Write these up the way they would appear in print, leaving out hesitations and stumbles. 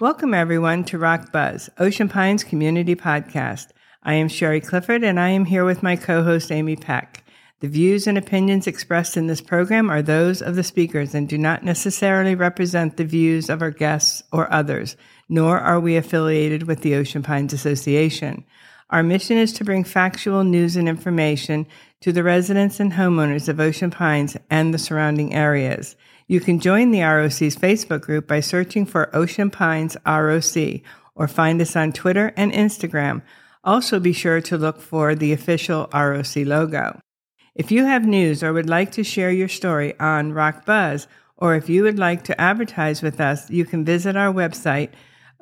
Welcome, everyone, to Rock Buzz, Ocean Pines Community Podcast. I am Sherry Clifford, and I am here with my co-host, Amy Peck. The views and opinions expressed in this program are those of the speakers and do not necessarily represent the views of our guests or others, nor are we affiliated with the Ocean Pines Association. Our mission is to bring factual news and information to the residents and homeowners of Ocean Pines and the surrounding areas. You can join the ROC's Facebook group by searching for Ocean Pines ROC, or find us on Twitter and Instagram. Also be sure to look for the official ROC logo. If you have news or would like to share your story on Rock Buzz, or if you would like to advertise with us, you can visit our website,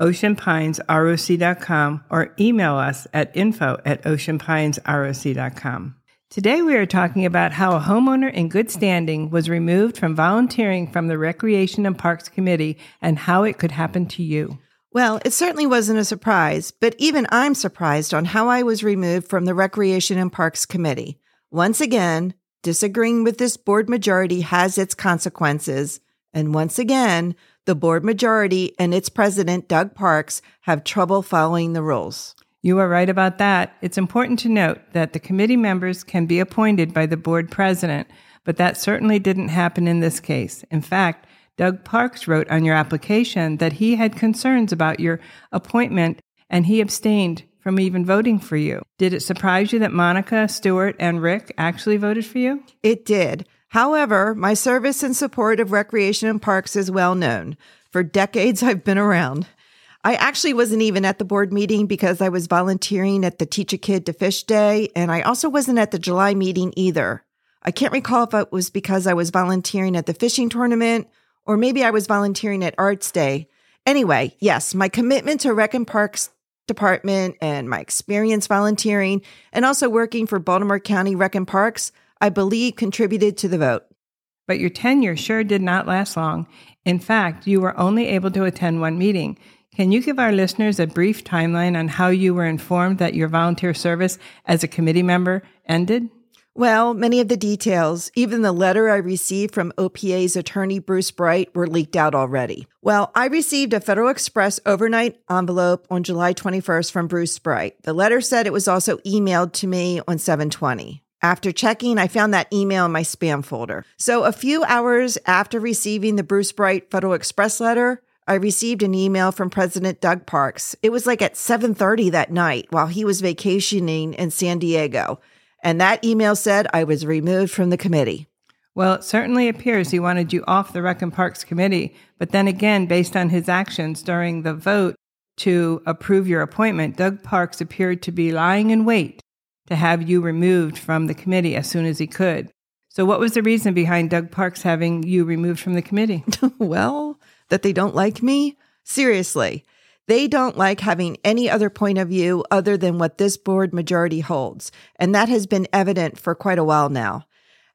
OceanPinesROC.com, or email us at info@OceanPinesROC.com. Today we are talking about how a homeowner in good standing was removed from volunteering from the Recreation and Parks Committee and how it could happen to you. Well, it certainly wasn't a surprise, but even I'm surprised on how I was removed from the Recreation and Parks Committee. Once again, disagreeing with this board majority has its consequences. And once again, the board majority and its president, Doug Parks, have trouble following the rules. You are right about that. It's important to note that the committee members can be appointed by the board president, but that certainly didn't happen in this case. In fact, Doug Parks wrote on your application that he had concerns about your appointment and he abstained from even voting for you. Did it surprise you that Monica, Stewart, and Rick actually voted for you? It did. However, my service and support of Recreation and Parks is well known. For decades, I've been around. I actually wasn't even at the board meeting because I was volunteering at the Teach a Kid to Fish Day, and I also wasn't at the July meeting either. I can't recall if it was because I was volunteering at the fishing tournament, or maybe I was volunteering at Arts Day. Anyway, yes, my commitment to Rec and Parks Department and my experience volunteering and also working for Baltimore County Rec and Parks, I believe, contributed to the vote. But your tenure sure did not last long. In fact, you were only able to attend one meeting. Can you give our listeners a brief timeline on how you were informed that your volunteer service as a committee member ended? Well, many of the details, even the letter I received from OPA's attorney, Bruce Bright, were leaked out already. Well, I received a Federal Express overnight envelope on July 21st from Bruce Bright. The letter said it was also emailed to me on 7/20. After checking, I found that email in my spam folder. So a few hours after receiving the Bruce Bright Federal Express letter, I received an email from President Doug Parks. It was like at 7:30 that night while he was vacationing in San Diego. And that email said I was removed from the committee. Well, it certainly appears he wanted you off the Rec and Parks Committee. But then again, based on his actions during the vote to approve your appointment, Doug Parks appeared to be lying in wait to have you removed from the committee as soon as he could. So what was the reason behind Doug Parks having you removed from the committee? Well, that they don't like me? Seriously, they don't like having any other point of view other than what this board majority holds, and that has been evident for quite a while now,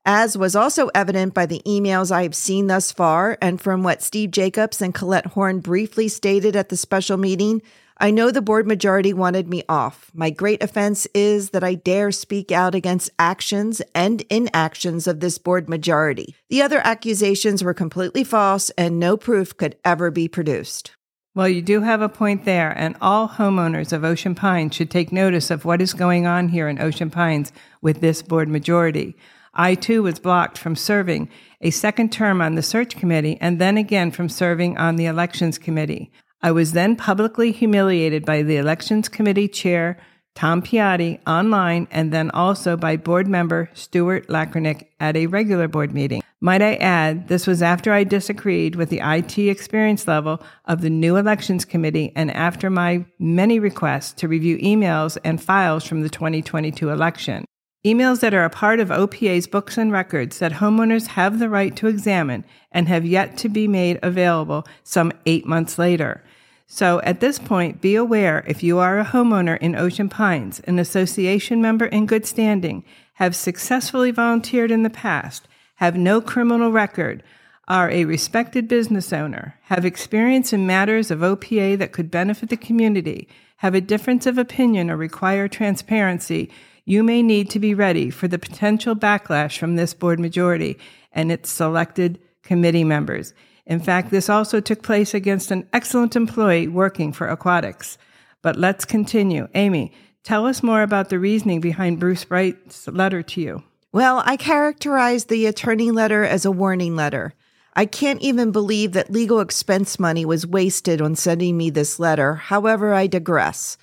as was also evident by the emails I have seen thus far, and from what Steve Jacobs and Colette Horn briefly stated at the special meeting. I know the board majority wanted me off. My great offense is that I dare speak out against actions and inactions of this board majority. The other accusations were completely false and no proof could ever be produced. Well, you do have a point there, and all homeowners of Ocean Pines should take notice of what is going on here in Ocean Pines with this board majority. I, too, was blocked from serving a second term on the search committee and then again from serving on the elections committee. I was then publicly humiliated by the Elections Committee Chair, Tom Piotti, online, and then also by board member Stuart Lakernick at a regular board meeting. Might I add, this was after I disagreed with the IT experience level of the new Elections Committee and after my many requests to review emails and files from the 2022 election. Emails that are a part of OPA's books and records that homeowners have the right to examine and have yet to be made available some 8 months later. So at this point, be aware if you are a homeowner in Ocean Pines, an association member in good standing, have successfully volunteered in the past, have no criminal record, are a respected business owner, have experience in matters of OPA that could benefit the community, have a difference of opinion or require transparency, you may need to be ready for the potential backlash from this board majority and its selected committee members. In fact, this also took place against an excellent employee working for aquatics. But let's continue. Amy, tell us more about the reasoning behind Bruce Bright's letter to you. Well, I characterize the attorney letter as a warning letter. I can't even believe that legal expense money was wasted on sending me this letter. However, I digress.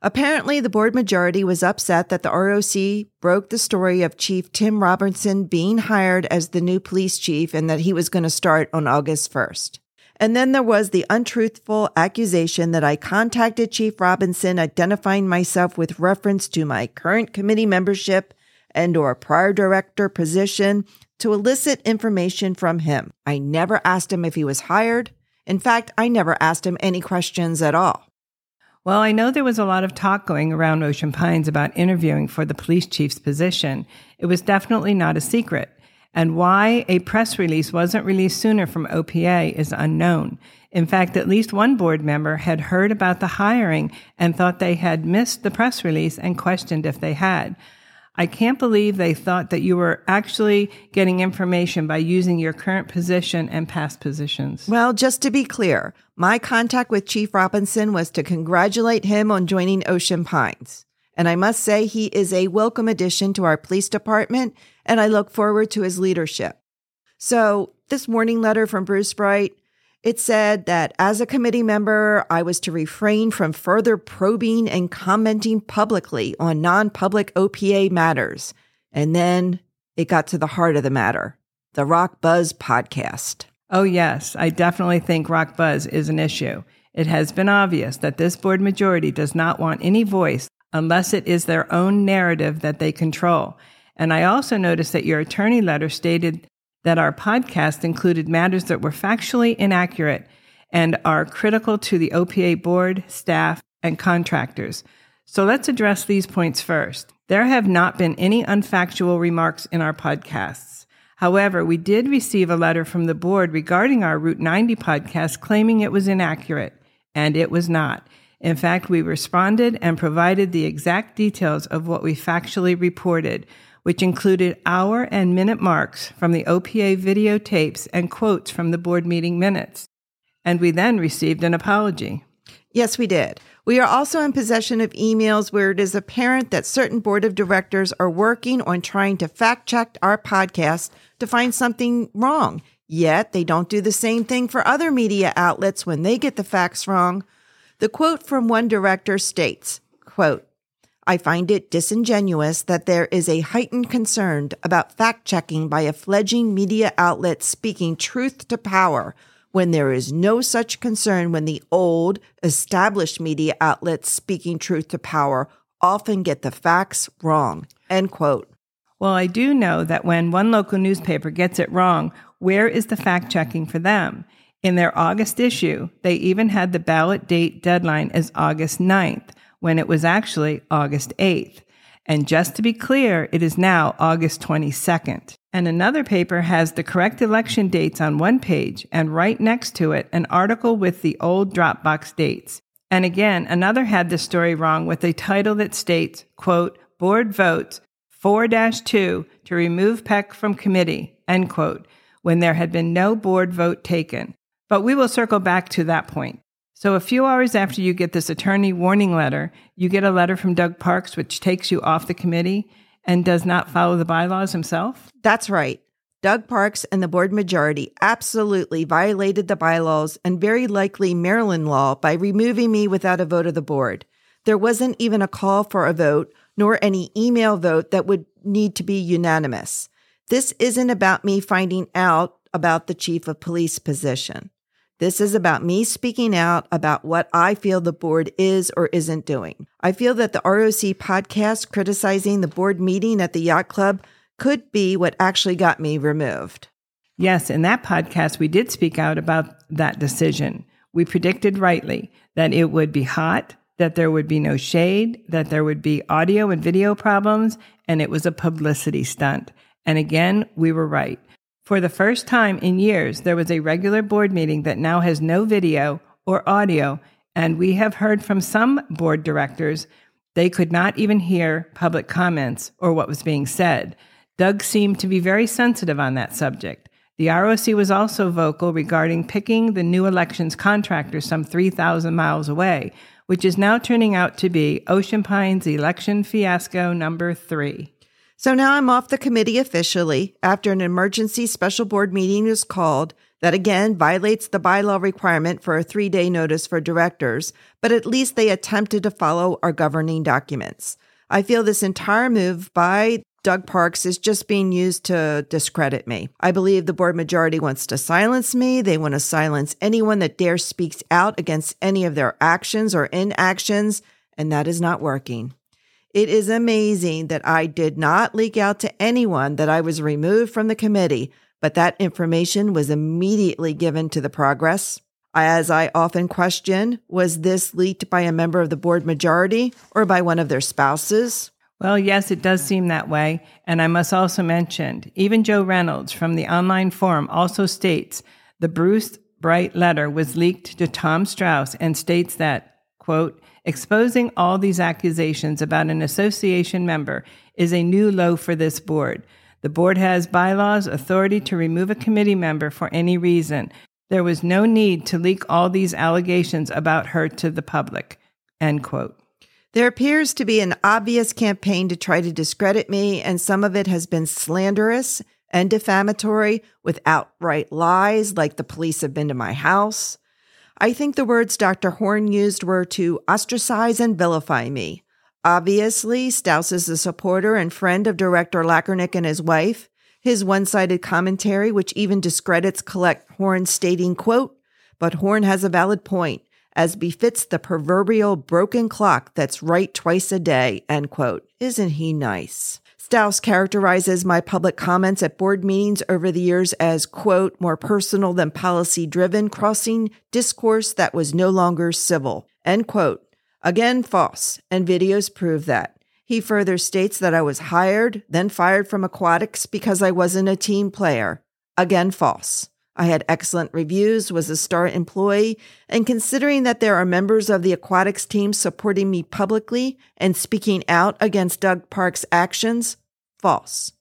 Apparently, the board majority was upset that the ROC broke the story of Chief Tim Robinson being hired as the new police chief and that he was going to start on August 1st. And then there was the untruthful accusation that I contacted Chief Robinson identifying myself with reference to my current committee membership and or prior director position to elicit information from him. I never asked him if he was hired. In fact, I never asked him any questions at all. Well, I know there was a lot of talk going around Ocean Pines about interviewing for the police chief's position. It was definitely not a secret. And why a press release wasn't released sooner from OPA is unknown. In fact, at least one board member had heard about the hiring and thought they had missed the press release and questioned if they had. I can't believe they thought that you were actually getting information by using your current position and past positions. Well, just to be clear, my contact with Chief Robinson was to congratulate him on joining Ocean Pines. And I must say he is a welcome addition to our police department, and I look forward to his leadership. So this warning letter from Bruce Bright, it said that as a committee member, I was to refrain from further probing and commenting publicly on non-public OPA matters. And then it got to the heart of the matter, the Rock Buzz podcast. Oh, yes, I definitely think Rock Buzz is an issue. It has been obvious that this board majority does not want any voice unless it is their own narrative that they control. And I also noticed that your attorney letter stated that our podcast included matters that were factually inaccurate and are critical to the OPA board, staff, and contractors. So let's address these points first. There have not been any unfactual remarks in our podcasts. However, we did receive a letter from the board regarding our Route 90 podcast claiming it was inaccurate, and it was not. In fact, we responded and provided the exact details of what we factually reported, which included hour and minute marks from the OPA videotapes and quotes from the board meeting minutes. And we then received an apology. Yes, we did. We are also in possession of emails where it is apparent that certain board of directors are working on trying to fact-check our podcast to find something wrong, yet they don't do the same thing for other media outlets when they get the facts wrong. The quote from one director states, quote, "I find it disingenuous that there is a heightened concern about fact-checking by a fledgling media outlet speaking truth to power when there is no such concern when the old, established media outlets speaking truth to power often get the facts wrong." End quote. Well, I do know that when one local newspaper gets it wrong, where is the fact-checking for them? In their August issue, they even had the ballot date deadline as August 9th. When it was actually August 8th. And just to be clear, it is now August 22nd. And another paper has the correct election dates on one page, and right next to it, an article with the old Dropbox dates. And again, another had the story wrong with a title that states, quote, "Board votes 4-2 to remove Peck from committee," end quote, when there had been no board vote taken. But we will circle back to that point. So a few hours after you get this attorney warning letter, you get a letter from Doug Parks, which takes you off the committee and does not follow the bylaws himself? That's right. Doug Parks and the board majority absolutely violated the bylaws and very likely Maryland law by removing me without a vote of the board. There wasn't even a call for a vote, nor any email vote that would need to be unanimous. This isn't about me finding out about the chief of police position. This is about me speaking out about what I feel the board is or isn't doing. I feel that the ROC podcast criticizing the board meeting at the yacht club could be what actually got me removed. Yes, in that podcast, we did speak out about that decision. We predicted rightly that it would be hot, that there would be no shade, that there would be audio and video problems, and it was a publicity stunt. And again, we were right. For the first time in years, there was a regular board meeting that now has no video or audio, and we have heard from some board directors they could not even hear public comments or what was being said. Doug seemed to be very sensitive on that subject, The ROC was also vocal regarding picking the new elections contractor some 3,000 miles away, which is now turning out to be Ocean Pines election fiasco number 3. So now I'm off the committee officially after an emergency special board meeting is called that again violates the bylaw requirement for a 3-day notice for directors, but at least they attempted to follow our governing documents. I feel this entire move by Doug Parks is just being used to discredit me. I believe the board majority wants to silence me. They want to silence anyone that dares speaks out against any of their actions or inactions, and that is not working. It is amazing that I did not leak out to anyone that I was removed from the committee, but that information was immediately given to the progress. As I often question, was this leaked by a member of the board majority or by one of their spouses? Well, yes, it does seem that way. And I must also mention, even Joe Reynolds from the online forum also states the Bruce Bright letter was leaked to Tom Strauss and states that, quote, exposing all these accusations about an association member is a new low for this board. The board has bylaws, authority to remove a committee member for any reason. There was no need to leak all these allegations about her to the public, end quote. There appears to be an obvious campaign to try to discredit me, and some of it has been slanderous and defamatory with outright lies like the police have been to my house. I think the words Dr. Horn used were to ostracize and vilify me. Obviously, Strauss is a supporter and friend of Director Lakernick and his wife. His one-sided commentary, which even discredits Colette Horn, stating, quote, but Horn has a valid point, as befits the proverbial broken clock that's right twice a day, end quote. Isn't he nice? Strauss characterizes my public comments at board meetings over the years as, quote, more personal than policy-driven, crossing discourse that was no longer civil, end quote. Again, false, and videos prove that. He further states that I was hired, then fired from aquatics because I wasn't a team player. Again, false. I had excellent reviews, was a star employee, and considering that there are members of the aquatics team supporting me publicly and speaking out against Doug Parks' actions, false.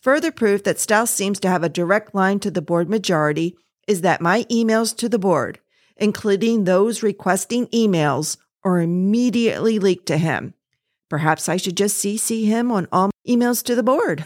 Further proof that Strauss seems to have a direct line to the board majority is that my emails to the board, including those requesting emails, are immediately leaked to him. Perhaps I should just CC him on all emails to the board.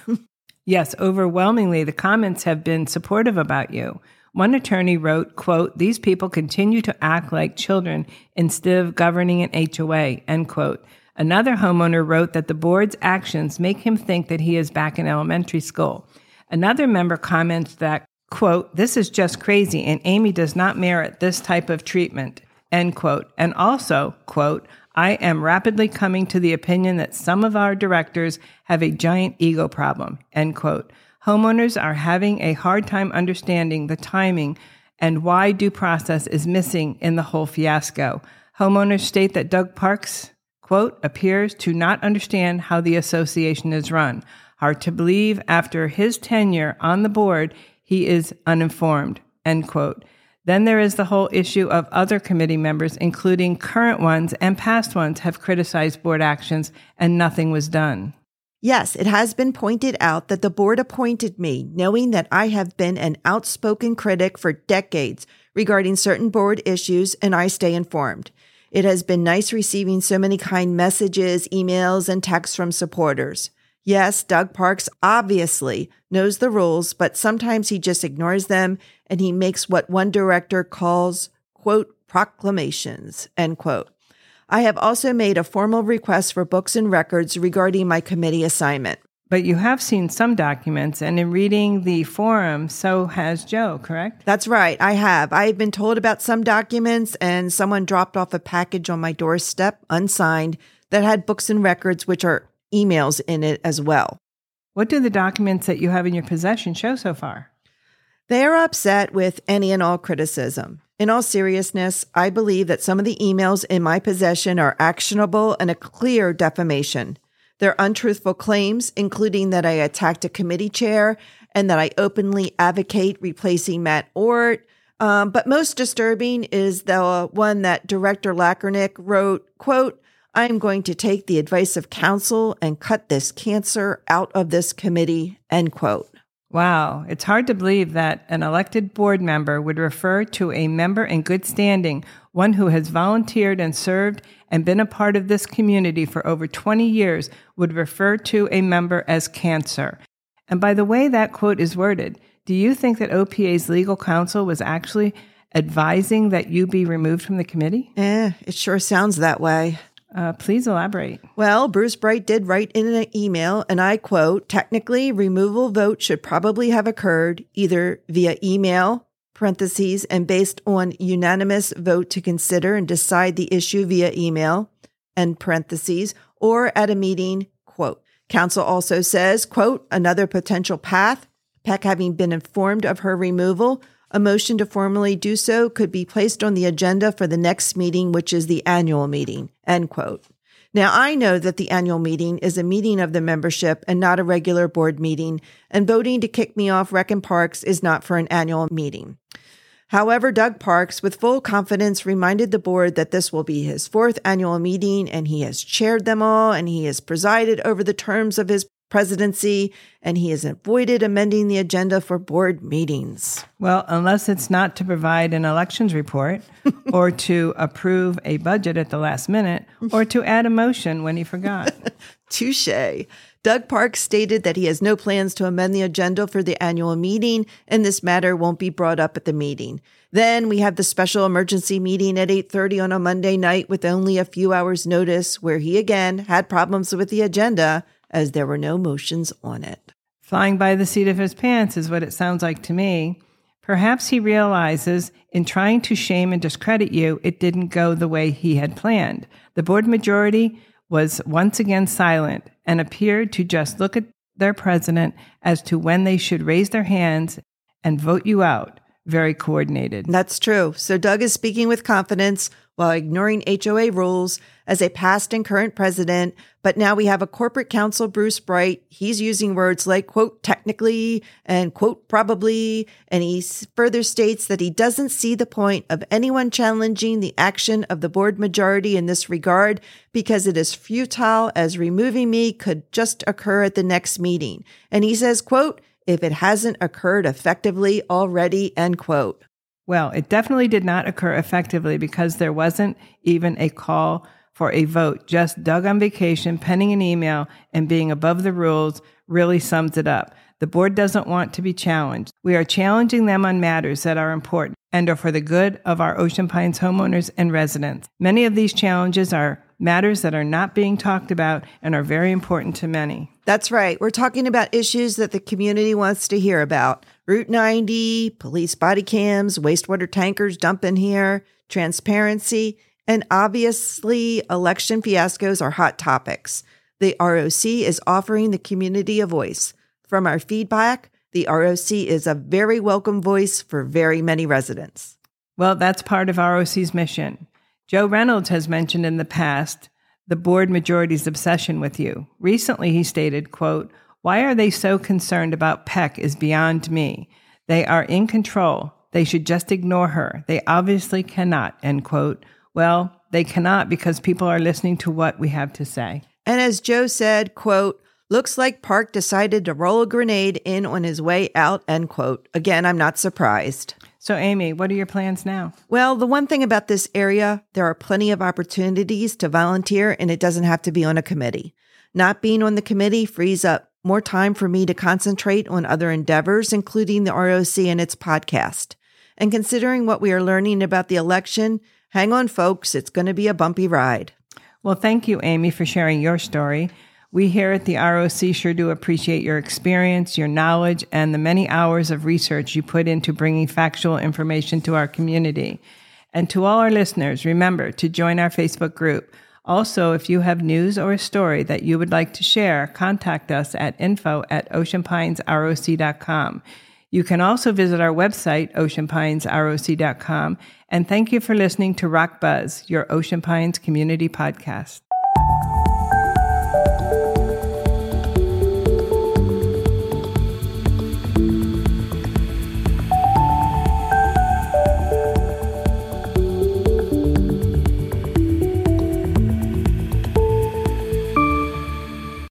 Yes, overwhelmingly, the comments have been supportive about you. One attorney wrote, quote, these people continue to act like children instead of governing an HOA, end quote. Another homeowner wrote that the board's actions make him think that he is back in elementary school. Another member comments that, quote, this is just crazy and Amy does not merit this type of treatment, end quote. And also, quote, I am rapidly coming to the opinion that some of our directors have a giant ego problem, end quote. Homeowners are having a hard time understanding the timing and why due process is missing in the whole fiasco. Homeowners state that Doug Parks, quote, appears to not understand how the association is run. Hard to believe after his tenure on the board, he is uninformed, end quote. Then there is the whole issue of other committee members, including current ones and past ones, have criticized board actions and nothing was done. Yes, it has been pointed out that the board appointed me, knowing that I have been an outspoken critic for decades regarding certain board issues, and I stay informed. It has been nice receiving so many kind messages, emails, and texts from supporters. Yes, Doug Parks obviously knows the rules, but sometimes he just ignores them and he makes what one director calls, quote, proclamations, end quote. I have also made a formal request for books and records regarding my committee assignment. But you have seen some documents, and in reading the forum, so has Joe, correct? That's right, I have. I've been told about some documents, and someone dropped off a package on my doorstep, unsigned, that had books and records, which are emails in it as well. What do the documents that you have in your possession show so far? They are upset with any and all criticism. In all seriousness, I believe that some of the emails in my possession are actionable and a clear defamation. They're untruthful claims, including that I attacked a committee chair and that I openly advocate replacing Matt Ort. But most disturbing is the one that Director Lakernick wrote, quote, I'm going to take the advice of counsel and cut this cancer out of this committee, end quote. Wow, it's hard to believe that an elected board member would refer to a member in good standing, one who has volunteered and served and been a part of this community for over 20 years, would refer to a member as cancer. And by the way that quote is worded, do you think that OPA's legal counsel was actually advising that you be removed from the committee? It sure sounds that way. Please elaborate. Well, Bruce Bright did write in an email, and I quote, technically, removal vote should probably have occurred either via email, parentheses, and based on unanimous vote to consider and decide the issue via email, and parentheses, or at a meeting, quote. Counsel also says, quote, another potential path, Peck having been informed of her removal, a motion to formally do so could be placed on the agenda for the next meeting, which is the annual meeting, end quote. Now, I know that the annual meeting is a meeting of the membership and not a regular board meeting, and voting to kick me off Rec and Parks is not for an annual meeting. However, Doug Parks, with full confidence, reminded the board that this will be his fourth annual meeting, and he has chaired them all, and he has presided over the terms of his presidency, and he has avoided amending the agenda for board meetings. Well, unless it's not to provide an elections report or to approve a budget at the last minute or to add a motion when he forgot. Touche. Doug Parks stated that he has no plans to amend the agenda for the annual meeting, and this matter won't be brought up at the meeting. Then we have the special emergency meeting at 8:30 on a Monday night with only a few hours notice, where he again had problems with the agenda as there were no motions on it. Flying by the seat of his pants is what it sounds like to me. Perhaps he realizes in trying to shame and discredit you, it didn't go the way he had planned. The board majority was once again silent and appeared to just look at their president as to when they should raise their hands and vote you out. Very coordinated. That's true. So Doug is speaking with confidence while ignoring HOA rules as a past and current president. But now we have a corporate counsel, Bruce Bright. He's using words like, quote, technically and, quote, probably. And he further states that he doesn't see the point of anyone challenging the action of the board majority in this regard because it is futile, as removing me could just occur at the next meeting. And he says, quote, if it hasn't occurred effectively already, end quote. Well, it definitely did not occur effectively because there wasn't even a call for a vote. Just Doug on vacation, penning an email, and being above the rules really sums it up. The board doesn't want to be challenged. We are challenging them on matters that are important and are for the good of our Ocean Pines homeowners and residents. Many of these challenges are matters that are not being talked about and are very important to many. That's right. We're talking about issues that the community wants to hear about. Route 90, police body cams, wastewater tankers dumping here, transparency, and obviously election fiascos are hot topics. The ROC is offering the community a voice. From our feedback, the ROC is a very welcome voice for very many residents. Well, that's part of ROC's mission. Joe Reynolds has mentioned in the past the board majority's obsession with you. Recently, he stated, quote, why are they so concerned about Peck is beyond me. They are in control. They should just ignore her. They obviously cannot, end quote. Well, they cannot because people are listening to what we have to say. And as Joe said, quote, looks like Park decided to roll a grenade in on his way out, end quote. Again, I'm not surprised. So, Amy, what are your plans now? Well, the one thing about this area, there are plenty of opportunities to volunteer, and it doesn't have to be on a committee. Not being on the committee frees up more time for me to concentrate on other endeavors, including the ROC and its podcast. And considering what we are learning about the election, hang on, folks, it's going to be a bumpy ride. Well, thank you, Amy, for sharing your story. We here at the ROC sure do appreciate your experience, your knowledge, and the many hours of research you put into bringing factual information to our community. And to all our listeners, remember to join our Facebook group. Also, if you have news or a story that you would like to share, contact us at info@oceanpinesroc.com. You can also visit our website, oceanpinesroc.com. And thank you for listening to Rock Buzz, your Ocean Pines community podcast.